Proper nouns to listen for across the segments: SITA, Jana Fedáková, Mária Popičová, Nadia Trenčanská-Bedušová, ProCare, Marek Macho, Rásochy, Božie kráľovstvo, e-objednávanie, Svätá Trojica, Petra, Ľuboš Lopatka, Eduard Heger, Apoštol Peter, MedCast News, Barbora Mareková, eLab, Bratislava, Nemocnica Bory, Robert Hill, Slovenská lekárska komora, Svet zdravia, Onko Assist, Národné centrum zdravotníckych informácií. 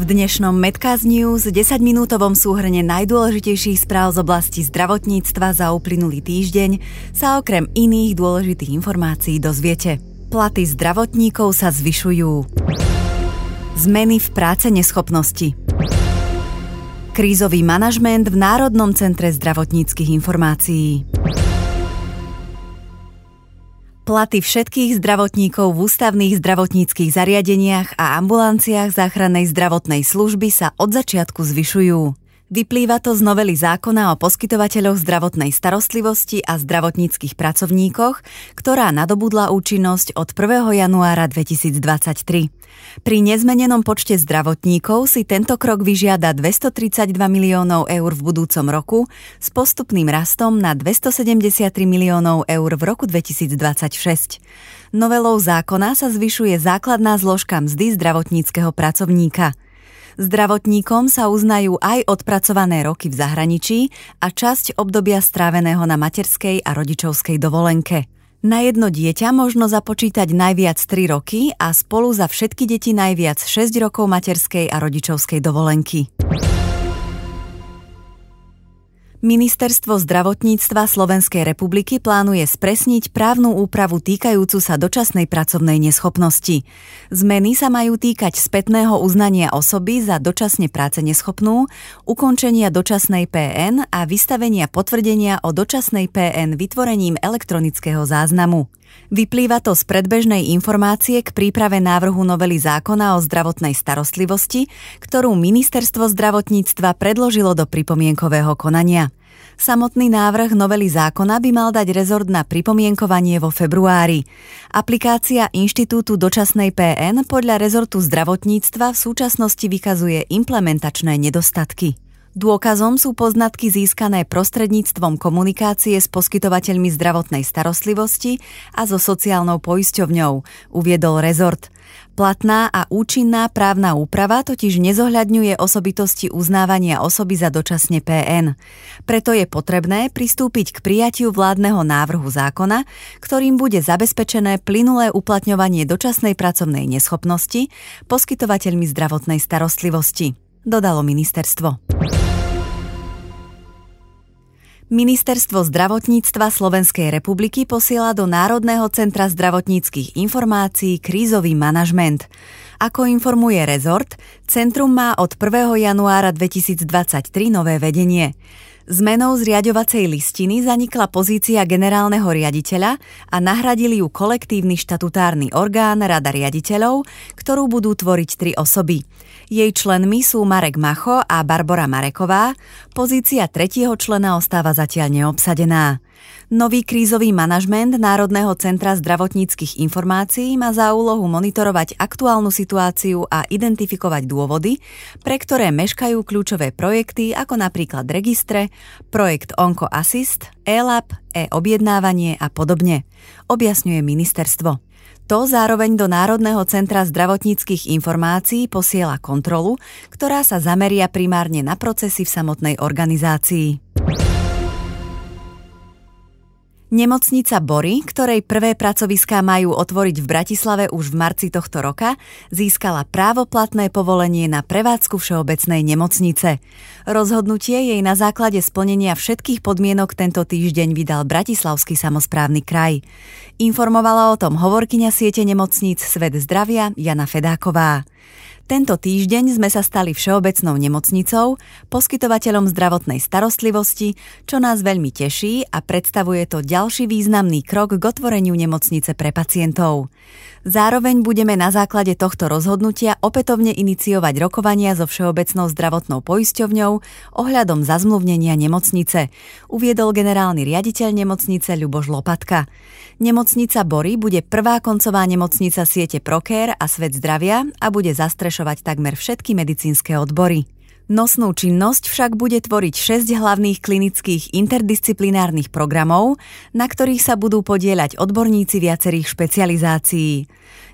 V dnešnom MedCast News 10-minútovom súhrne najdôležitejších správ z oblasti zdravotníctva za uplynulý týždeň sa okrem iných dôležitých informácií dozviete. Platy zdravotníkov sa zvyšujú. Zmeny v práce neschopnosti. Krízový manažment v Národnom centre zdravotníckych informácií. Platy všetkých zdravotníkov v ústavných zdravotníckych zariadeniach a ambulanciách záchrannej zdravotnej služby sa od začiatku zvyšujú. Vyplýva to z novely zákona o poskytovateľoch zdravotnej starostlivosti a zdravotníckych pracovníkoch, ktorá nadobudla účinnosť od 1. januára 2023. Pri nezmenenom počte zdravotníkov si tento krok vyžiada 232 miliónov eur v budúcom roku s postupným rastom na 273 miliónov eur v roku 2026. Novelou zákona sa zvyšuje základná zložka mzdy zdravotníckeho pracovníka. Zdravotníkom sa uznajú aj odpracované roky v zahraničí a časť obdobia stráveného na materskej a rodičovskej dovolenke. Na jedno dieťa možno započítať najviac 3 roky a spolu za všetky deti najviac 6 rokov materskej a rodičovskej dovolenky. Ministerstvo zdravotníctva Slovenskej republiky plánuje spresniť právnu úpravu týkajúcu sa dočasnej pracovnej neschopnosti. Zmeny sa majú týkať spätného uznania osoby za dočasne práce neschopnú, ukončenia dočasnej PN a vystavenia potvrdenia o dočasnej PN vytvorením elektronického záznamu. Vyplýva to z predbežnej informácie k príprave návrhu novely zákona o zdravotnej starostlivosti, ktorú Ministerstvo zdravotníctva predložilo do pripomienkového konania. Samotný návrh novely zákona by mal dať rezort na pripomienkovanie vo februári. Aplikácia Inštitútu dočasnej PN podľa rezortu zdravotníctva v súčasnosti vykazuje implementačné nedostatky. Dôkazom sú poznatky získané prostredníctvom komunikácie s poskytovateľmi zdravotnej starostlivosti a so sociálnou poisťovňou, uviedol rezort. Platná a účinná právna úprava totiž nezohľadňuje osobitosti uznávania osoby za dočasne PN. Preto je potrebné pristúpiť k prijatiu vládneho návrhu zákona, ktorým bude zabezpečené plynulé uplatňovanie dočasnej pracovnej neschopnosti poskytovateľmi zdravotnej starostlivosti, dodalo ministerstvo. Ministerstvo zdravotníctva Slovenskej republiky posiela do Národného centra zdravotníckych informácií krízový manažment. Ako informuje rezort, centrum má od 1. januára 2023 nové vedenie. Zmenou zriaďovacej listiny zanikla pozícia generálneho riaditeľa a nahradili ju kolektívny štatutárny orgán Rada riaditeľov, ktorú budú tvoriť 3 osoby. Jej členmi sú Marek Macho a Barbora Mareková, pozícia 3. člena ostáva zatiaľ neobsadená. Nový krízový manažment Národného centra zdravotníckych informácií má za úlohu monitorovať aktuálnu situáciu a identifikovať dôvody, pre ktoré meškajú kľúčové projekty ako napríklad registre, projekt Onko Assist, eLab, e-objednávanie a podobne, objasňuje ministerstvo. To zároveň do Národného centra zdravotníckych informácií posiela kontrolu, ktorá sa zameria primárne na procesy v samotnej organizácii. Nemocnica Bory, ktorej prvé pracoviská majú otvoriť v Bratislave už v marci tohto roka, získala právoplatné povolenie na prevádzku Všeobecnej nemocnice. Rozhodnutie jej na základe splnenia všetkých podmienok tento týždeň vydal Bratislavský samosprávny kraj. Informovala o tom hovorkyňa siete nemocníc Svet zdravia Jana Fedáková. Tento týždeň sme sa stali Všeobecnou nemocnicou, poskytovateľom zdravotnej starostlivosti, čo nás veľmi teší a predstavuje to ďalší významný krok k otvoreniu nemocnice pre pacientov. Zároveň budeme na základe tohto rozhodnutia opätovne iniciovať rokovania so Všeobecnou zdravotnou poisťovňou ohľadom zazmluvnenia nemocnice, uviedol generálny riaditeľ nemocnice Ľuboš Lopatka. Nemocnica Bory bude prvá koncová nemocnica siete ProCare a Svet zdravia a bude zastrešovať takmer všetky medicínske odbory. Nosnú činnosť však bude tvoriť 6 hlavných klinických interdisciplinárnych programov, na ktorých sa budú podieľať odborníci viacerých špecializácií.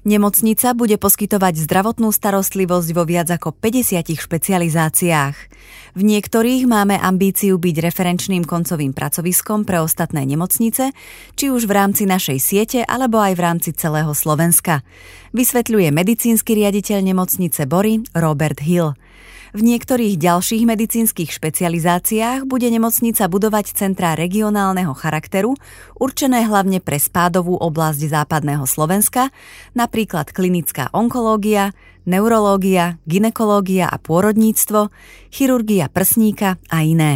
Nemocnica bude poskytovať zdravotnú starostlivosť vo viac ako 50 špecializáciách. V niektorých máme ambíciu byť referenčným koncovým pracoviskom pre ostatné nemocnice, či už v rámci našej siete, alebo aj v rámci celého Slovenska, vysvetľuje medicínsky riaditeľ nemocnice Bory Robert Hill. V niektorých ďalších medicínskych špecializáciách bude nemocnica budovať centrá regionálneho charakteru, určené hlavne pre spádovú oblasť západného Slovenska, napríklad klinická onkológia, neurológia, gynekológia a pôrodníctvo, chirurgia prsníka a iné.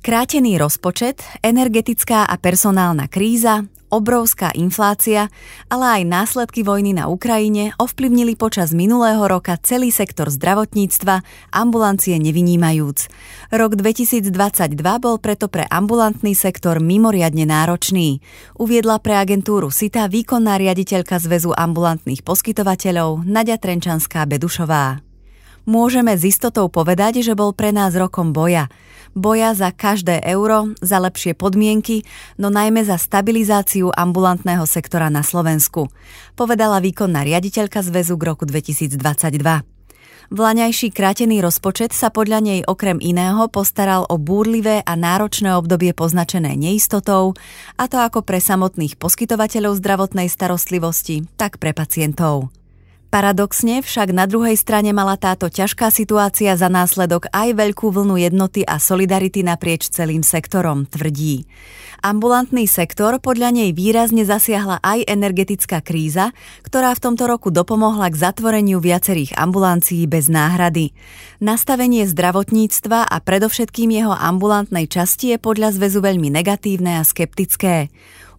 Krátený rozpočet, energetická a personálna kríza, obrovská inflácia, ale aj následky vojny na Ukrajine ovplyvnili počas minulého roka celý sektor zdravotníctva, ambulancie nevynímajúc. Rok 2022 bol preto pre ambulantný sektor mimoriadne náročný, uviedla pre agentúru SITA výkonná riaditeľka Zväzu ambulantných poskytovateľov Nadia Trenčanská-Bedušová. Môžeme s istotou povedať, že bol pre nás rokom boja. Boja za každé euro, za lepšie podmienky, no najmä za stabilizáciu ambulantného sektora na Slovensku, povedala výkonná riaditeľka Zväzu k roku 2022. Vlaňajší krátený rozpočet sa podľa nej okrem iného postaral o búrlivé a náročné obdobie poznačené neistotou, a to ako pre samotných poskytovateľov zdravotnej starostlivosti, tak pre pacientov. Paradoxne však na druhej strane mala táto ťažká situácia za následok aj veľkú vlnu jednoty a solidarity naprieč celým sektorom, tvrdí. Ambulantný sektor podľa nej výrazne zasiahla aj energetická kríza, ktorá v tomto roku dopomohla k zatvoreniu viacerých ambulancií bez náhrady. Nastavenie zdravotníctva a predovšetkým jeho ambulantnej časti je podľa Zväzu veľmi negatívne a skeptické.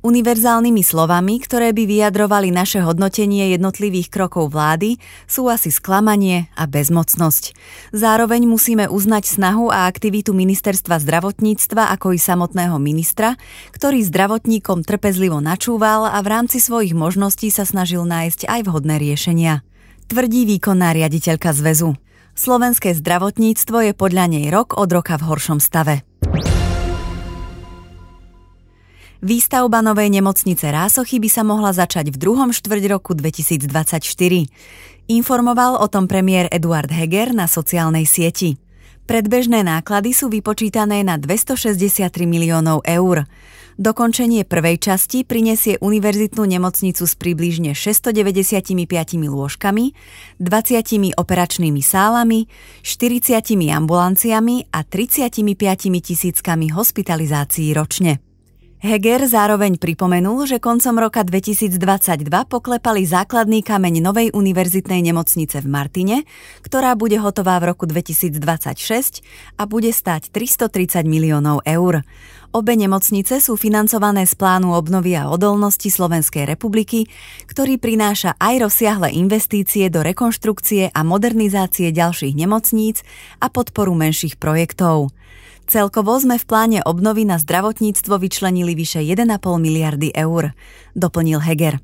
Univerzálnymi slovami, ktoré by vyjadrovali naše hodnotenie jednotlivých krokov vlády, sú asi sklamanie a bezmocnosť. Zároveň musíme uznať snahu a aktivitu ministerstva zdravotníctva ako i samotného ministra, ktorý zdravotníkom trpezlivo načúval a v rámci svojich možností sa snažil nájsť aj vhodné riešenia, tvrdí výkonná riaditeľka Zväzu. Slovenské zdravotníctvo je podľa nej rok od roka v horšom stave. Výstavba novej nemocnice Rásochy by sa mohla začať v druhom štvrť roku 2024. Informoval o tom premiér Eduard Heger na sociálnej sieti. Predbežné náklady sú vypočítané na 263 miliónov eur. Dokončenie prvej časti prinesie univerzitnú nemocnicu s približne 695 lôžkami, 20 operačnými sálami, 40 ambulanciami a 35 000 hospitalizácií ročne. Heger zároveň pripomenul, že koncom roka 2022 poklepali základný kameň novej univerzitnej nemocnice v Martine, ktorá bude hotová v roku 2026 a bude stáť 330 miliónov eur. Obe nemocnice sú financované z plánu obnovy a odolnosti Slovenskej republiky, ktorý prináša aj rozsiahle investície do rekonštrukcie a modernizácie ďalších nemocníc a podporu menších projektov. Celkovo sme v pláne obnovy na zdravotníctvo vyčlenili vyše 1,5 miliardy eur, doplnil Heger.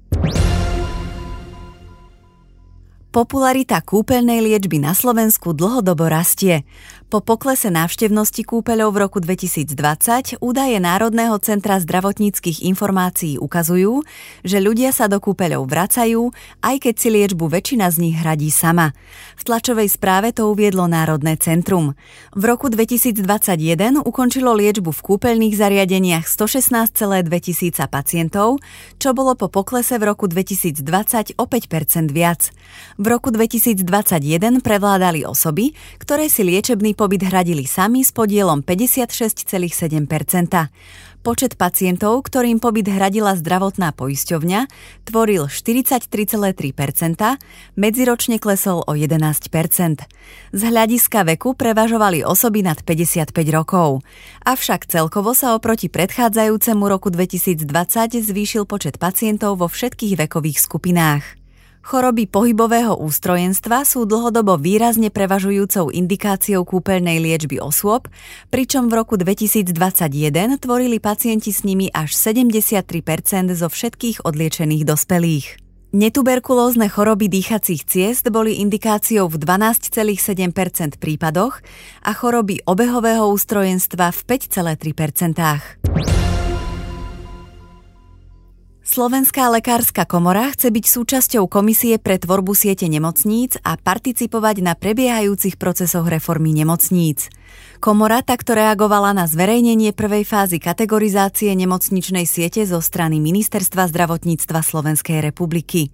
Popularita kúpeľnej liečby na Slovensku dlhodobo rastie. Po poklese návštevnosti kúpeľov v roku 2020 údaje Národného centra zdravotníckych informácií ukazujú, že ľudia sa do kúpeľov vracajú, aj keď si liečbu väčšina z nich hradí sama. V tlačovej správe to uviedlo Národné centrum. V roku 2021 ukončilo liečbu v kúpeľných zariadeniach 116,2 000 pacientov, čo bolo po poklese v roku 2020 o 5% viac. V roku 2021 prevládali osoby, ktoré si liečebný pobyt hradili sami s podielom 56,7%. Počet pacientov, ktorým pobyt hradila zdravotná poisťovňa, tvoril 43,3%, medziročne klesol o 11%. Z hľadiska veku prevažovali osoby nad 55 rokov. Avšak celkovo sa oproti predchádzajúcemu roku 2020 zvýšil počet pacientov vo všetkých vekových skupinách. Choroby pohybového ústrojenstva sú dlhodobo výrazne prevažujúcou indikáciou kúpeľnej liečby osôb, pričom v roku 2021 tvorili pacienti s nimi až 73% zo všetkých odliečených dospelých. Netuberkulózne choroby dýchacích ciest boli indikáciou v 12,7% prípadoch a choroby obehového ústrojenstva v 5,3%. Slovenská lekárska komora chce byť súčasťou komisie pre tvorbu siete nemocníc a participovať na prebiehajúcich procesoch reformy nemocníc. Komora takto reagovala na zverejnenie prvej fázy kategorizácie nemocničnej siete zo strany Ministerstva zdravotníctva Slovenskej republiky.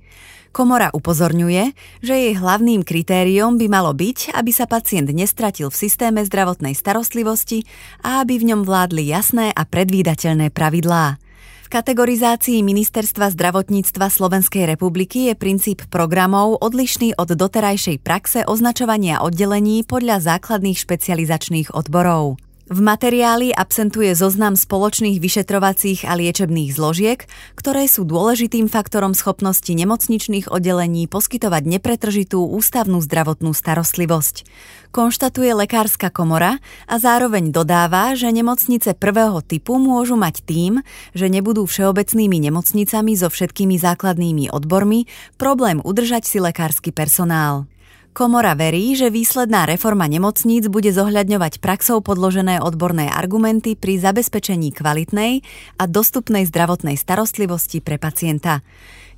Komora upozorňuje, že jej hlavným kritériom by malo byť, aby sa pacient nestratil v systéme zdravotnej starostlivosti a aby v ňom vládli jasné a predvídateľné pravidlá. V kategorizácii Ministerstva zdravotníctva Slovenskej republiky je princíp programov odlišný od doterajšej praxe označovania oddelení podľa základných špecializačných odborov. V materiáli absentuje zoznam spoločných vyšetrovacích a liečebných zložiek, ktoré sú dôležitým faktorom schopnosti nemocničných oddelení poskytovať nepretržitú ústavnú zdravotnú starostlivosť. Konštatuje lekárska komora a zároveň dodáva, že nemocnice prvého typu môžu mať tým, že nebudú všeobecnými nemocnicami so všetkými základnými odbormi, problém udržať si lekársky personál. Komora verí, že výsledná reforma nemocníc bude zohľadňovať praxou podložené odborné argumenty pri zabezpečení kvalitnej a dostupnej zdravotnej starostlivosti pre pacienta.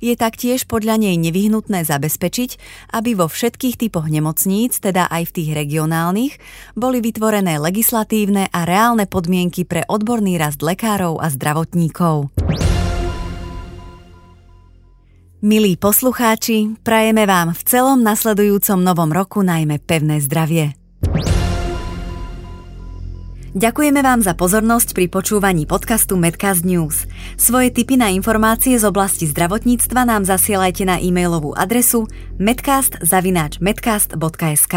Je taktiež podľa nej nevyhnutné zabezpečiť, aby vo všetkých typoch nemocníc, teda aj v tých regionálnych, boli vytvorené legislatívne a reálne podmienky pre odborný rast lekárov a zdravotníkov. Milí poslucháči, prajeme vám v celom nasledujúcom novom roku najmä pevné zdravie. Ďakujeme vám za pozornosť pri počúvaní podcastu MedCast News. Svoje tipy na informácie z oblasti zdravotníctva nám zasielajte na e-mailovú adresu medcast@medcast.sk.